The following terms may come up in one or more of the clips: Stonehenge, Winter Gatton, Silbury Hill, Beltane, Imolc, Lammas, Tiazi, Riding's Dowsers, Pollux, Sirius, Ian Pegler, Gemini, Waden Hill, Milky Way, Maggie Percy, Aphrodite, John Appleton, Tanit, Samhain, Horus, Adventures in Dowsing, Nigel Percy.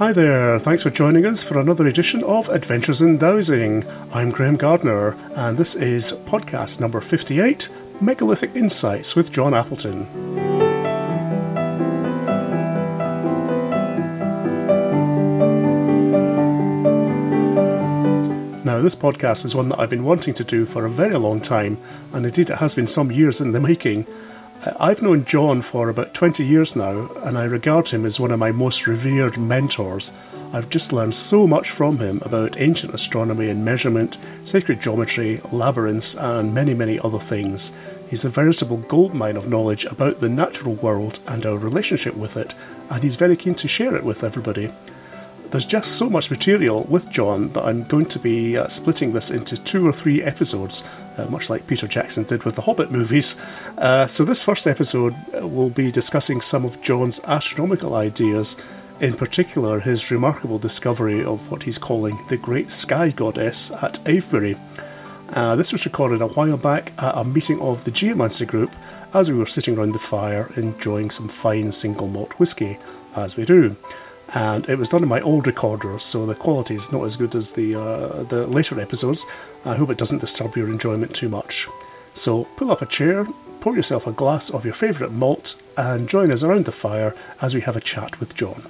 Hi there, thanks for joining us for another edition of Adventures in Dowsing. I'm Graham Gardner, and this is podcast number 58, Megalithic Insights with John Appleton. Now, this podcast is one that I've been wanting to do for a very long time, and indeed it has been some years in the making. I've known John for about 20 years now, and I regard him as one of my most revered mentors. I've just learned so much from him about ancient astronomy and measurement, sacred geometry, labyrinths, and many, many other things. He's a veritable goldmine of knowledge about the natural world and our relationship with it, and he's very keen to share it with everybody. There's just so much material with John that I'm going to be splitting this into 2 or 3 episodes, much like Peter Jackson did with the Hobbit movies. So this first episode will be discussing some of John's astronomical ideas, in particular his remarkable discovery of what he's calling the Great Sky Goddess at Avebury. This was recorded a while back at a meeting of the Geomancy Group as we were sitting around the fire enjoying some fine single malt whisky, as we do. And it was done in my old recorder, so the quality is not as good as the later episodes. I hope it doesn't disturb your enjoyment too much. So pull up a chair, pour yourself a glass of your favourite malt, and join us around the fire as we have a chat with John.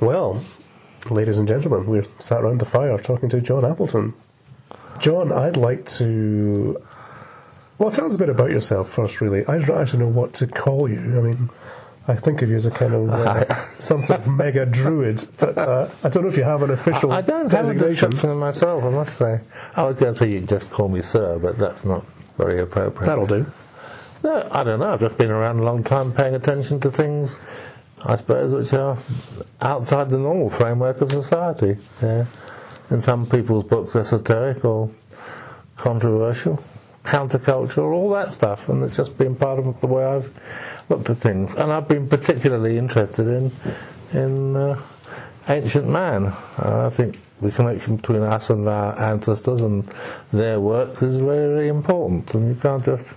Well, ladies and gentlemen, we're sat around the fire talking to John Appleton. John, I'd like to... Well, tell us a bit about yourself first, really. I don't actually know what to call you. I mean... I think of you as a kind of some sort of mega druid, but I don't know if you have an official designation. I don't have a description of myself, I must say. I was going to say you just call me sir, but that's not very appropriate. That'll do. No, I don't know. I've just been around a long time paying attention to things, I suppose, which are outside the normal framework of society. Yeah. In some people's books, esoteric or controversial, countercultural, all that stuff, and it's just been part of the way I've looked at things. And I've been particularly interested in ancient man. I think the connection between us and our ancestors and their works is very, very important, and you can't just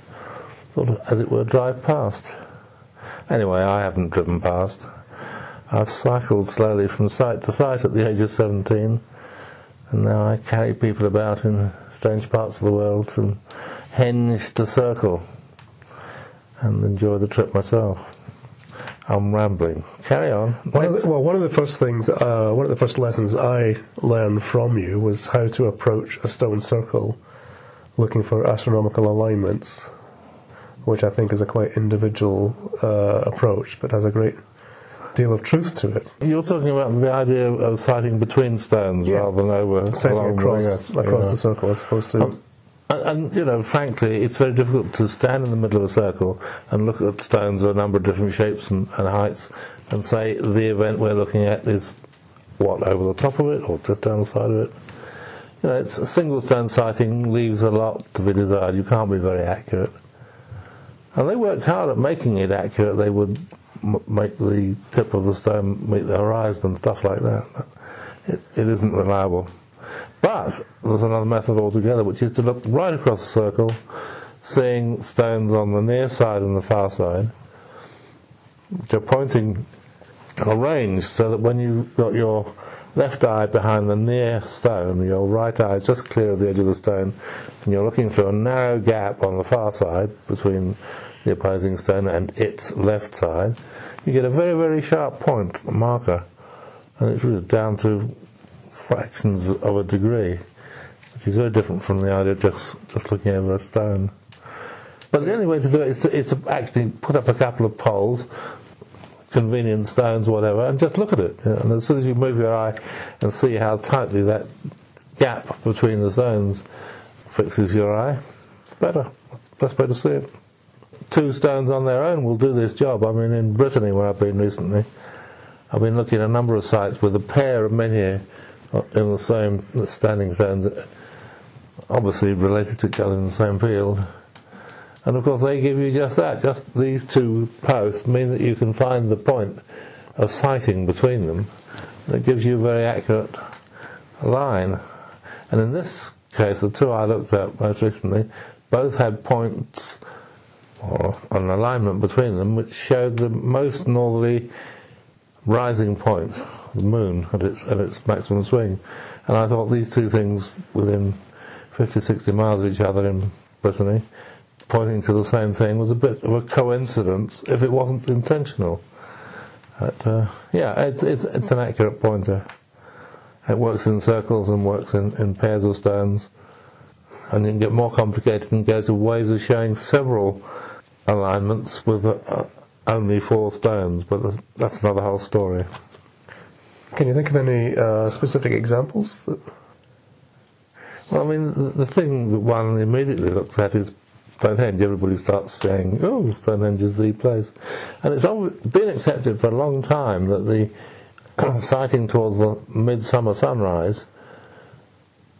sort of, as it were, drive past. Anyway, I haven't driven past. I've cycled slowly from site to site at the age of 17, and now I carry people about in strange parts of the world from henge to circle, and enjoy the trip myself. I'm rambling. Carry on. One of the first lessons I learned from you was how to approach a stone circle, looking for astronomical alignments, which I think is a quite individual approach, but has a great deal of truth to it. You're talking about the idea of sighting between stones, yeah, rather than over sighting across the circle, as opposed to. And, you know, frankly, it's very difficult to stand in the middle of a circle and look at stones of a number of different shapes and heights and say the event we're looking at is, what, over the top of it or just down the side of it. You know, it's a single stone sighting leaves a lot to be desired. You can't be very accurate. And they worked hard at making it accurate. They would make the tip of the stone meet the horizon and stuff like that. It isn't reliable. But there's another method altogether, which is to look right across the circle, seeing stones on the near side and the far side, which are pointing arranged so that when you've got your left eye behind the near stone, your right eye is just clear of the edge of the stone, and you're looking through a narrow gap on the far side between the opposing stone and its left side, you get a very, very sharp point, a marker, and it's really down to fractions of a degree, which is very different from the idea of just looking over a stone. But the only way to do it is to actually put up a couple of poles, convenient stones, whatever, and just look at it. And as soon as you move your eye and see how tightly that gap between the stones fixes your eye, it's better. Best way to see it. 2 stones on their own will do this job. I mean, in Brittany, where I've been recently, I've been looking at a number of sites with a pair of many in the same standing stones, obviously related to each other in the same field, and of course they give you just that, just these 2 posts mean that you can find the point of sighting between them, and it gives you a very accurate line. And in this case, the 2 I looked at most recently both had points or an alignment between them, which showed the most northerly rising point, the moon, at its maximum swing. And I thought these two things within 50, 60 miles of each other in Brittany, pointing to the same thing, was a bit of a coincidence if it wasn't intentional. But, yeah, it's an accurate pointer. It works in circles and works in pairs of stones. And you can get more complicated and go to ways of showing several alignments with only four stones, but that's another whole story. Can you think of any specific examples? Well, I mean, the thing that one immediately looks at is Stonehenge. Everybody starts saying, oh, Stonehenge is the place. And it's been accepted for a long time that the sighting towards the midsummer sunrise,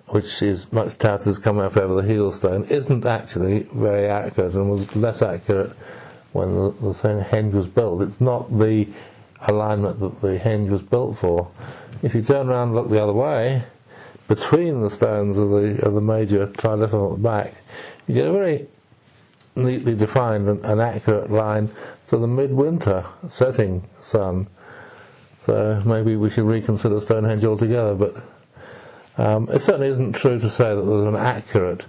which is much touted as coming up over the heel stone, isn't actually very accurate and was less accurate when the henge was built. It's not the alignment that the henge was built for. If you turn around and look the other way, between the stones of the major trilithon at the back, you get a very neatly defined and accurate line to the midwinter setting sun. So maybe we should reconsider Stonehenge altogether, but it certainly isn't true to say that there's an accurate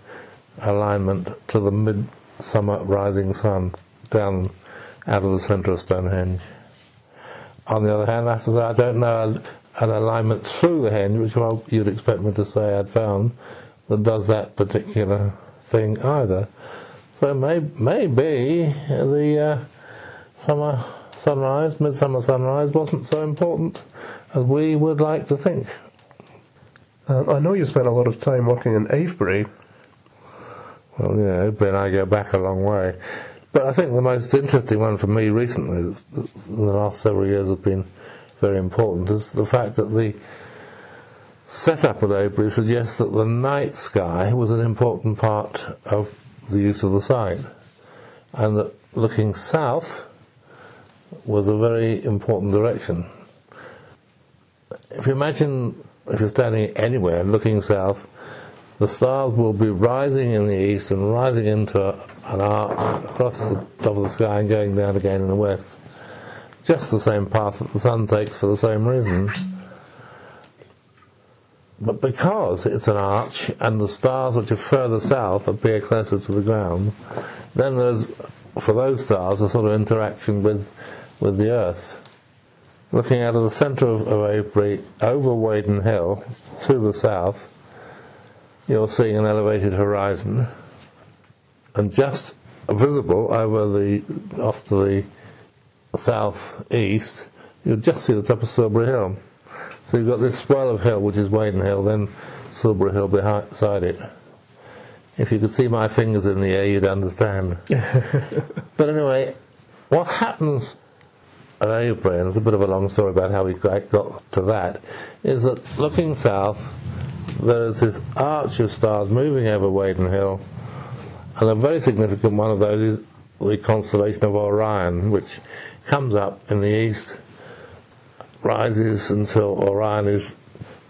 alignment to the midsummer rising sun down out of the centre of Stonehenge. On the other hand, I have to say I don't know an alignment through the henge, which you'd expect me to say I'd found, that does that particular thing either. So maybe the midsummer sunrise wasn't so important as we would like to think. I know you spent a lot of time working in Avebury. Well, yeah, Avebury and I go back a long way. But I think the most interesting one for me recently, in the last several years has been very important, is the fact that the setup at Avebury suggests that the night sky was an important part of the use of the site, and that looking south was a very important direction. If you imagine, if you're standing anywhere and looking south, the stars will be rising in the east and rising into an arc across the top of the sky and going down again in the west. Just the same path that the sun takes for the same reason. But because it's an arch and the stars which are further south appear closer to the ground, then there's, for those stars, a sort of interaction with the earth. Looking out of the centre of Avebury over Waden Hill to the south, you're seeing an elevated horizon, and just visible off to the south-east, you'll just see the top of Silbury Hill. So you've got this swell of hill, which is Waden Hill, then Silbury Hill beside it. If you could see my fingers in the air, you'd understand. But anyway, what happens at Avebury, and it's a bit of a long story about how we got to that, is that looking south, there is this arch of stars moving over Waden Hill, and a very significant one of those is the constellation of Orion, which comes up in the east, rises until Orion is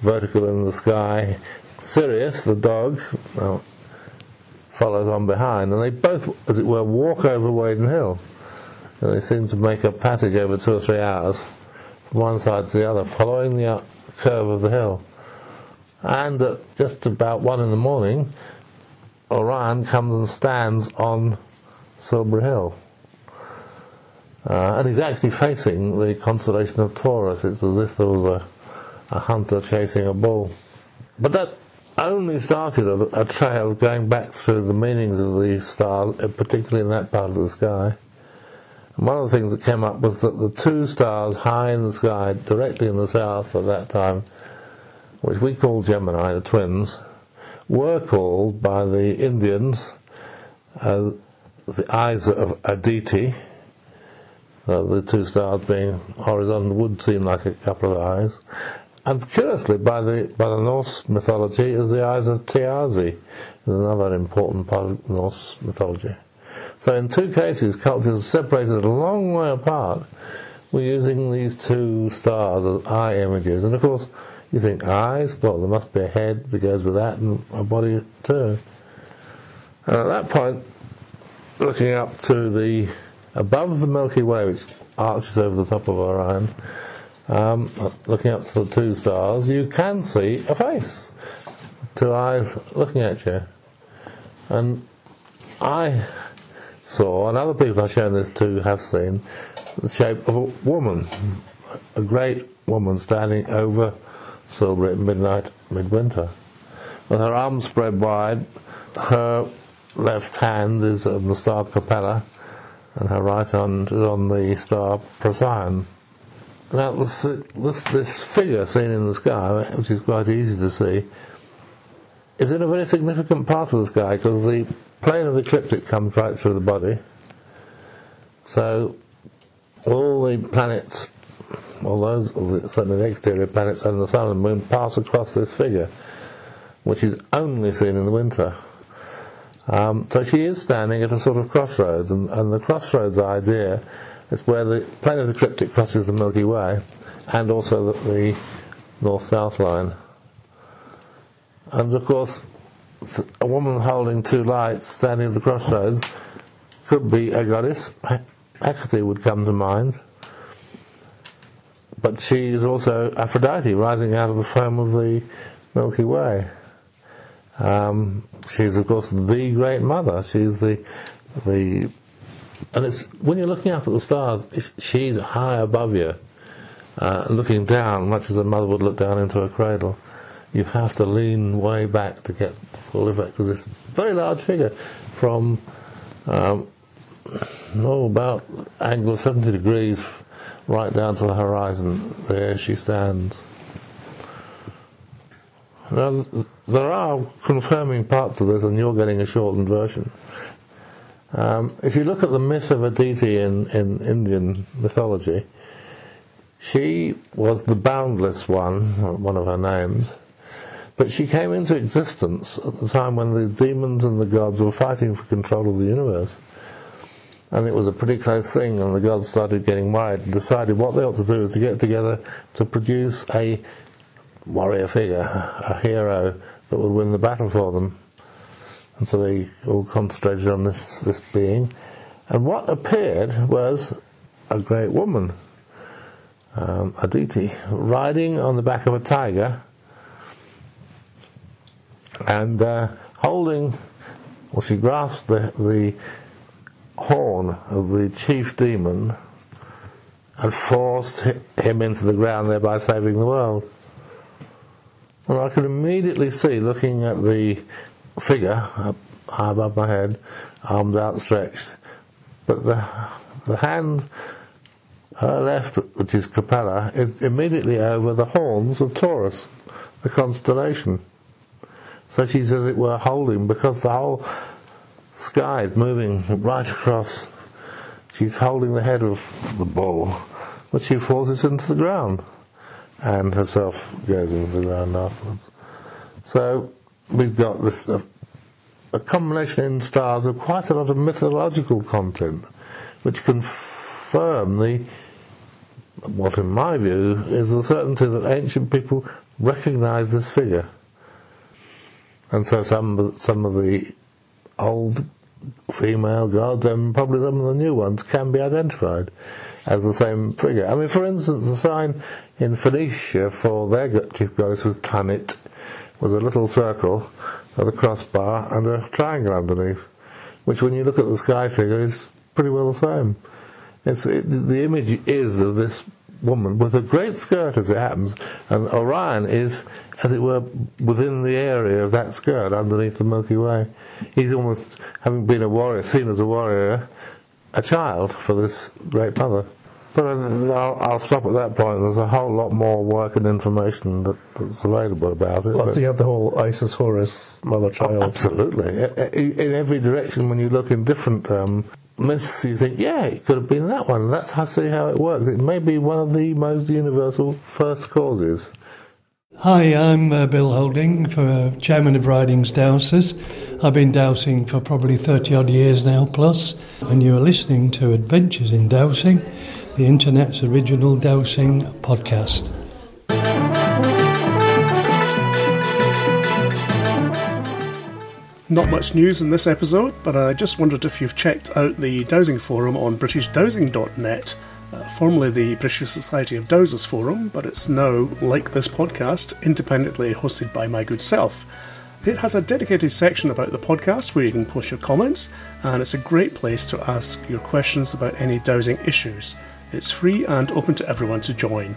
vertical in the sky. Sirius, the dog, follows on behind, and they both, as it were, walk over Waden Hill. And they seem to make a passage over 2 or 3 hours from one side to the other, following the curve of the hill. And at just about 1 in the morning, Orion comes and stands on Silbury Hill. And he's actually facing the constellation of Taurus. It's as if there was a hunter chasing a bull. But that only started a trail going back through the meanings of these stars, particularly in that part of the sky. One of the things that came up was that the two stars high in the sky, directly in the south at that time, which we call Gemini, the twins, were called by the Indians the eyes of Aditi, the two stars being horizontal would seem like a couple of eyes, and curiously by the Norse mythology as the eyes of Tiazi, is another important part of Norse mythology. So in two cases, cultures separated a long way apart were using these two stars as eye images. And of course, you think eyes, well, there must be a head that goes with that and a body too. And at that point, looking up to the above the Milky Way, which arches over the top of Orion, looking up to the two stars, you can see a face, two eyes looking at you. And I saw, and other people I've shown this to have seen, the shape of a woman, a great woman standing over Silbury at midwinter. With her arms spread wide, her left hand is on the star Capella, and her right hand is on the star Procyon. Now, this figure seen in the sky, which is quite easy to see, is in a very significant part of the sky because the plane of the ecliptic comes right through the body. So, all the planets, all those, certainly the exterior planets and the sun and moon, pass across this figure, which is only seen in the winter. So she is standing at a sort of crossroads, and the crossroads idea is where the plane of the ecliptic crosses the Milky Way and also the north-south line. And of course, a woman holding two lights standing at the crossroads could be a goddess. Hecate would come to mind. But she is also Aphrodite, rising out of the foam of the Milky Way. She's, of course, the Great Mother. She's the and it's when you're looking up at the stars, she's high above you, looking down, much as a mother would look down into her cradle. You have to lean way back to get the full effect of this very large figure from about angle of 70 degrees right down to the horizon. There she stands. Now, there are confirming parts of this, and you're getting a shortened version. If you look at the myth of Aditi in Indian mythology, she was the Boundless One, one of her names, but she came into existence at the time when the demons and the gods were fighting for control of the universe. And it was a pretty close thing, and the gods started getting worried and decided what they ought to do was to get together to produce a warrior figure, a hero that would win the battle for them. And so they all concentrated on this being. And what appeared was a great woman, Aditi, riding on the back of a tiger and she grasped the horn of the chief demon and forced him into the ground, thereby saving the world. And I could immediately see, looking at the figure high above my head, arms outstretched, but the hand, her left, which is Capella, is immediately over the horns of Taurus, the constellation. So she's, as it were, holding, because the whole sky is moving right across, she's holding the head of the bull, but she falls into the ground, and herself goes into the ground afterwards. So we've got this a combination in stars of quite a lot of mythological content, which confirm what in my view is the certainty that ancient people recognised this figure. And so some of the old female gods, and probably some of the new ones, can be identified as the same figure. I mean, for instance, the sign in Phoenicia for their chief goddess was Tanit, with a little circle with a crossbar and a triangle underneath, which, when you look at the sky figure, is pretty well the same. The image is of this woman with a great skirt, as it happens, and Orion is, as it were, within the area of that skirt underneath the Milky Way. He's almost, having been a warrior, seen as a warrior, a child for this Great Mother. But I'll stop at that point. There's a whole lot more work and information that's available about it. Well, so you have the whole Isis, Horus, mother-child. Oh, absolutely. In every direction, when you look in different myths, you think, yeah, it could have been that one. That's how it works. It may be one of the most universal first causes. Hi, I'm Bill Holding, Chairman of Riding's Dowsers. I've been dowsing for probably 30-odd years now, plus, and you're listening to Adventures in Dowsing, the Internet's original dowsing podcast. Not much news in this episode, but I just wondered if you've checked out the Dowsing Forum on BritishDowsing.net, formerly the British Society of Dowsers Forum, but it's now, like this podcast, independently hosted by my good self. It has a dedicated section about the podcast where you can post your comments, and it's a great place to ask your questions about any dowsing issues. It's free and open to everyone to join.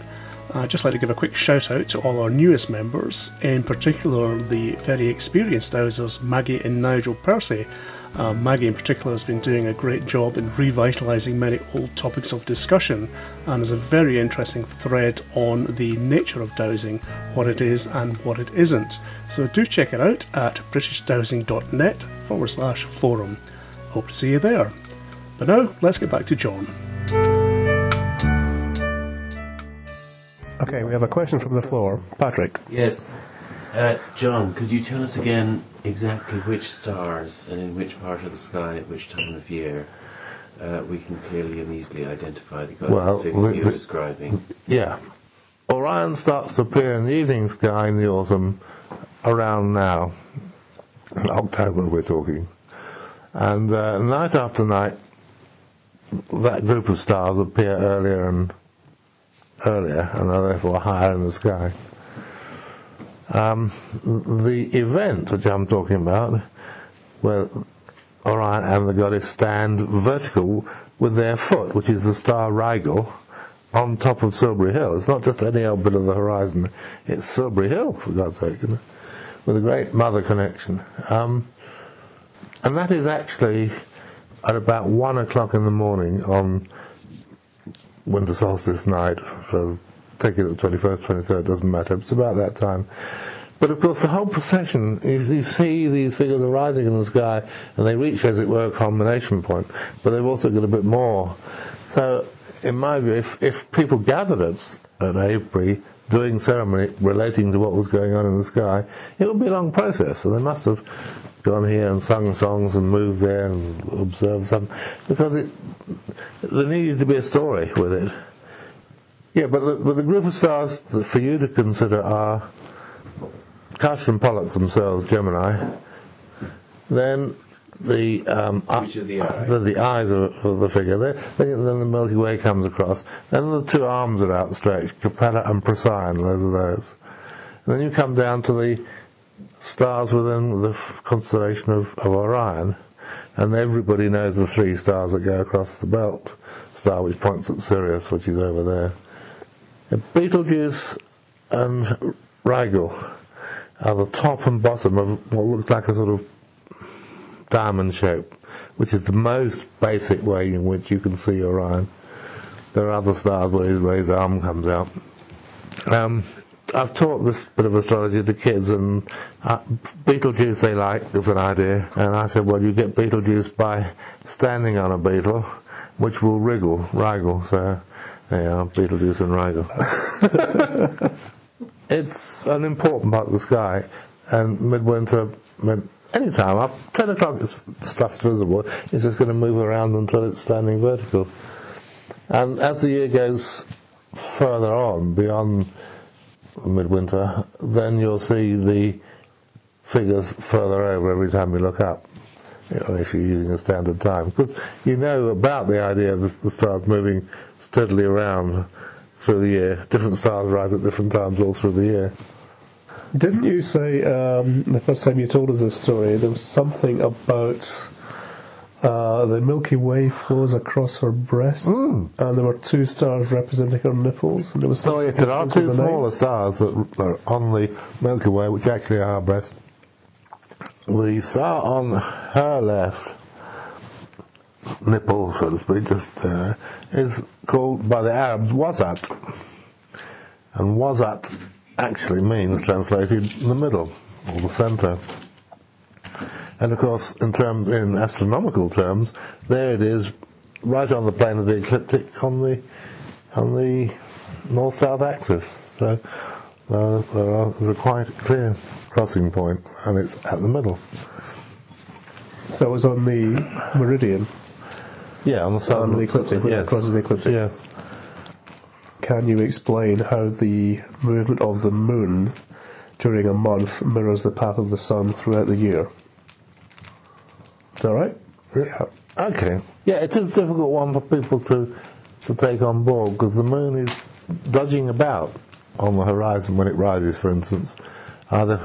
I'd just like to give a quick shout out to all our newest members, in particular the very experienced dowsers Maggie and Nigel Percy. Maggie in particular has been doing a great job in revitalising many old topics of discussion, and has a very interesting thread on the nature of dowsing, what it is and what it isn't. So do check it out at britishdowsing.net/forum. Hope to see you there. But now, let's get back to John. Okay, we have a question from the floor. Patrick. Yes. John, could you tell us again exactly which stars and in which part of the sky at which time of year we can clearly and easily identify the guidance figure you're describing? Yeah. Orion starts to appear in the evening sky in the autumn around now. In October we're talking. And night after night, that group of stars appear earlier and are therefore higher in the sky. The event which I'm talking about, where Orion and the goddess stand vertical with their foot, which is the star Rigel, on top of Silbury Hill. It's not just any old bit of the horizon, it's Silbury Hill, for God's sake, isn't it? With a great mother connection. And that is actually at about 1 o'clock in the morning on winter solstice night, so take it the 21st, 23rd, doesn't matter, it's about that time. But of course the whole procession, you see these figures arising in the sky and they reach, as it were, a culmination point, but they've also got a bit more. So, in my view, if people gathered at Avebury doing ceremony relating to what was going on in the sky, it would be a long process, so they must have gone here and sung songs and moved there and observed something, because there needed to be a story with it. Yeah, but the group of stars that for you to consider are Castor and Pollux themselves, Gemini, then the eyes of the figure, then the Milky Way comes across, then the two arms are outstretched, Capella and Procyon, those are those. And then you come down to the stars within the constellation of Orion, and everybody knows the three stars that go across the belt, star which points at Sirius, which is over there. Betelgeuse and Rigel are the top and bottom of what looks like a sort of diamond shape, which is the most basic way in which you can see Orion. There are other stars where his arm comes out. I've taught this bit of astrology to kids, and Betelgeuse they like as an idea, and I said, well, you get Betelgeuse by standing on a beetle, which will Rigel, so... Yeah, Betelgeuse and Rigel. It's an important part of the sky, and midwinter, any time up, 10 o'clock stuff's visible, it's just going to move around until it's standing vertical. And as the year goes further on, beyond midwinter, then you'll see the figures further over every time you look up, if you're using a standard time. Because you know about the idea of the stars moving steadily around through the year. Different stars rise at different times all through the year. Didn't you say, the first time you told us this story, there was something about the Milky Way flows across her breasts, and there were two stars representing her nipples? And there are two smaller stars that are on the Milky Way, which actually are her breasts. The star on her left nipple, so to speak, just there, is called by the Arabs Wazat, and Wazat actually means, translated, the middle or the centre. And of course, in astronomical terms, there it is, right on the plane of the ecliptic, on the north-south axis. So there's a quite clear crossing point, and it's at the middle. So it was on the meridian. Yeah, on the southern ecliptic. Yes. Across the ecliptic. Yes. Can you explain how the movement of the moon during a month mirrors the path of the sun throughout the year? Is that right? Yeah. Okay. Yeah, it is a difficult one for people to take on board, because the moon is dodging about on the horizon when it rises, for instance, either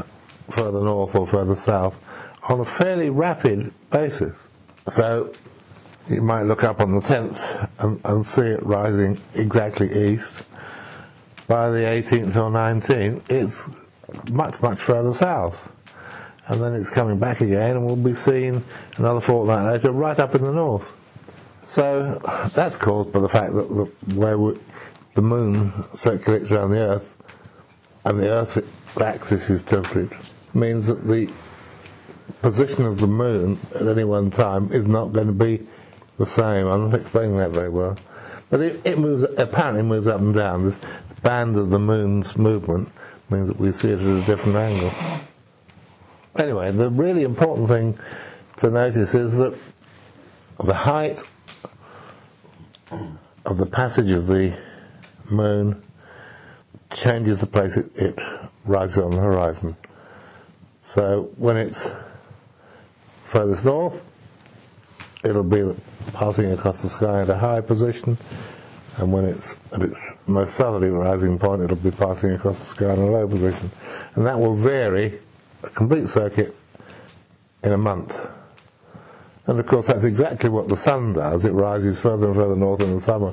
further north or further south, on a fairly rapid basis. So you might look up on the 10th and see it rising exactly east. By the 18th or 19th, it's much, much further south. And then it's coming back again and will be seen another fortnight later right up in the north. So that's caused by the fact that the moon circulates around the earth, and the earth's axis is tilted. It means that the position of the moon at any one time is not going to be the same. I'm not explaining that very well. But it moves, apparently moves up and down. This band of the moon's movement means that we see it at a different angle. Anyway, the really important thing to notice is that the height of the passage of the moon changes the place it rises on the horizon. So when it's furthest north, it'll be passing across the sky at a high position, and when it's at its most southerly rising point, it'll be passing across the sky in a low position. And that will vary a complete circuit in a month. And of course that's exactly what the sun does. It rises further and further north in the summer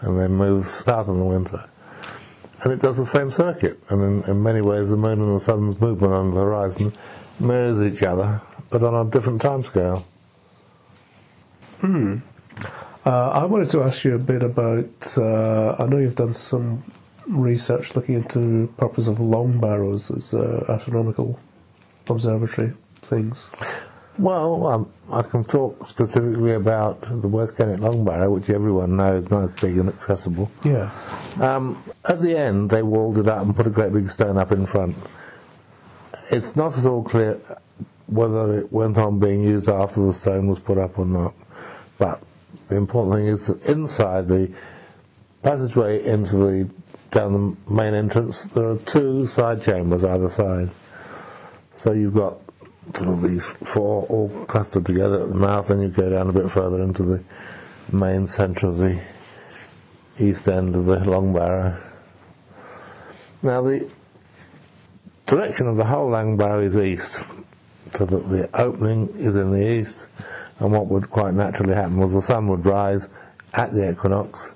and then moves south in the winter. And it does the same circuit, and in many ways the moon and the sun's movement on the horizon mirrors each other, but on a different time scale. Hmm. I wanted to ask you a bit about, I know you've done some research looking into purpose of long barrows as astronomical observatory things. Well, I can talk specifically about the West Kennet Long Barrow, which everyone knows is not as big and accessible. Yeah. At the end, they walled it up and put a great big stone up in front. It's not at all clear whether it went on being used after the stone was put up or not. But the important thing is that inside the passageway into the down the main entrance, there are two side chambers either side. So you've got sort of these four all clustered together at the mouth, and you go down a bit further into the main centre of the east end of the Long Barrow. Now the direction of the whole Long Barrow is east, so that the opening is in the east, and what would quite naturally happen was the sun would rise at the equinox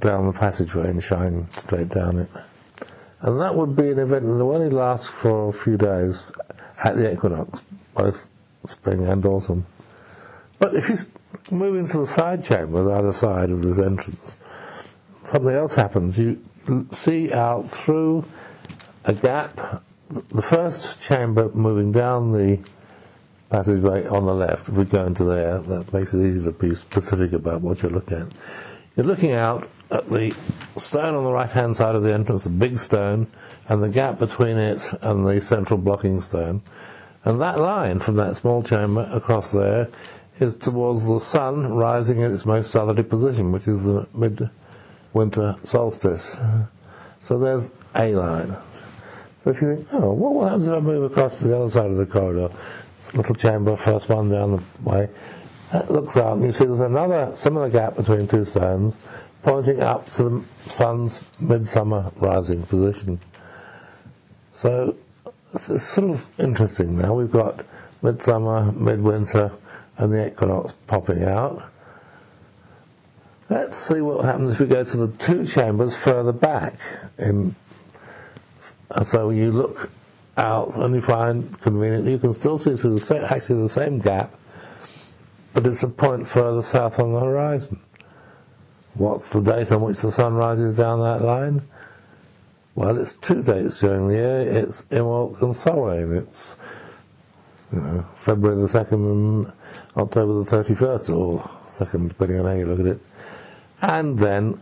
down the passageway and shine straight down it. And that would be an event that will only last for a few days at the equinox, both spring and autumn. But if you move into the side chambers either side of this entrance, something else happens. You see out through a gap, the first chamber moving down the passageway on the left. If we go into there, that makes it easy to be specific about what you're looking at. You're looking out at the stone on the right-hand side of the entrance, the big stone, and the gap between it and the central blocking stone. And that line from that small chamber across there is towards the sun rising at its most southerly position, which is the mid-winter solstice. So there's a line. So if you think, oh, what happens if I move across to the other side of the corridor? This little chamber, first one down the way. That looks out, and you see there's another similar gap between two stones, pointing up to the sun's midsummer rising position. So it's sort of interesting now. We've got midsummer, midwinter, and the equinox popping out. Let's see what happens if we go to the two chambers further back. So you look out and you find conveniently you can still see through actually the same gap, but it's a point further south on the horizon. What's the date on which the sun rises down that line? Well, it's two dates during the year. It's Imolc and Samhain. It's February the 2nd and October the 31st, or 2nd, depending on how you look at it. And then,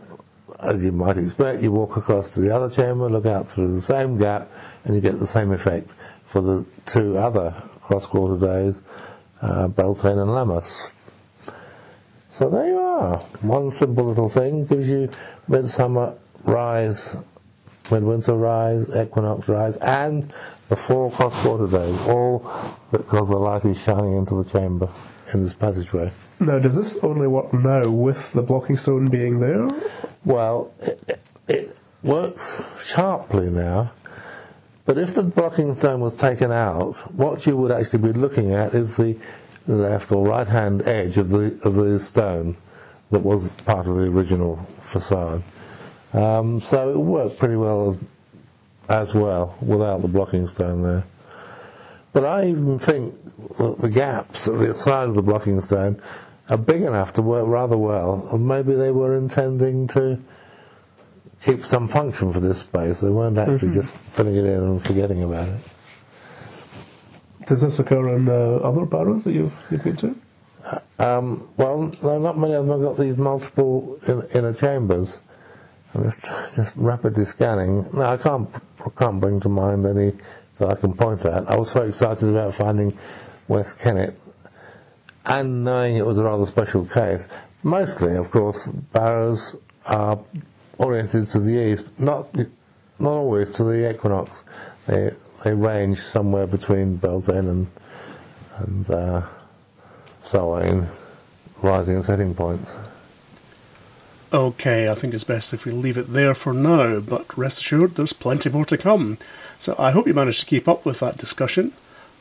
as you might expect, you walk across to the other chamber, look out through the same gap, and you get the same effect for the two other cross-quarter days, Beltane and Lammas. So there you are. One simple little thing gives you midsummer rise midwinter rise, equinox rise, and the 4 o'clock quarter day, all because the light is shining into the chamber in this passageway. Now, does this only work now with the blocking stone being there? Well, it works sharply now, but if the blocking stone was taken out, what you would actually be looking at is the left or right-hand edge of the stone that was part of the original facade. So it worked pretty well as well without the blocking stone there. But I even think that the gaps at the side of the blocking stone are big enough to work rather well, and maybe they were intending to keep some function for this space. They weren't actually just filling it in and forgetting about it. Does this occur in other barrows that you've been to? Well, no, not many of them have got these multiple inner chambers. I'm just rapidly scanning. No, I can't bring to mind any that I can point at. I was so excited about finding West Kennet and knowing it was a rather special case. Mostly, of course, barrows are oriented to the east, not always to the equinox. They range somewhere between Beltane and so on, rising and setting points. Okay, I think it's best if we leave it there for now, but rest assured there's plenty more to come. So I hope you managed to keep up with that discussion.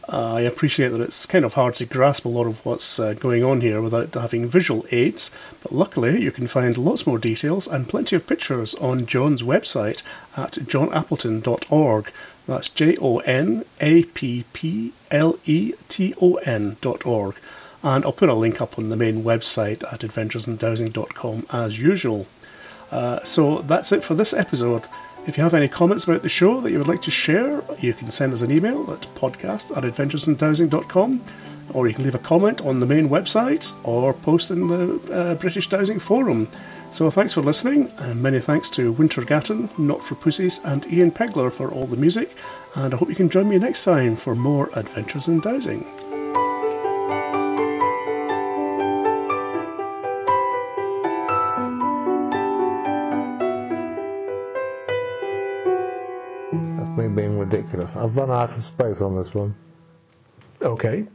I appreciate that it's kind of hard to grasp a lot of what's going on here without having visual aids, but luckily you can find lots more details and plenty of pictures on John's website at johnappleton.org. That's JONAPPLETON.org. And I'll put a link up on the main website at adventuresindowsing.com as usual. So that's it for this episode. If you have any comments about the show that you would like to share, you can send us an email at podcast@adventuresindowsing.com, or you can leave a comment on the main website or post in the British Dowsing forum. So thanks for listening, and many thanks to Winter Gatton, Not For Pussies and Ian Pegler for all the music, and I hope you can join me next time for more Adventures in Dowsing. Being ridiculous. I've run out of space on this one. Okay.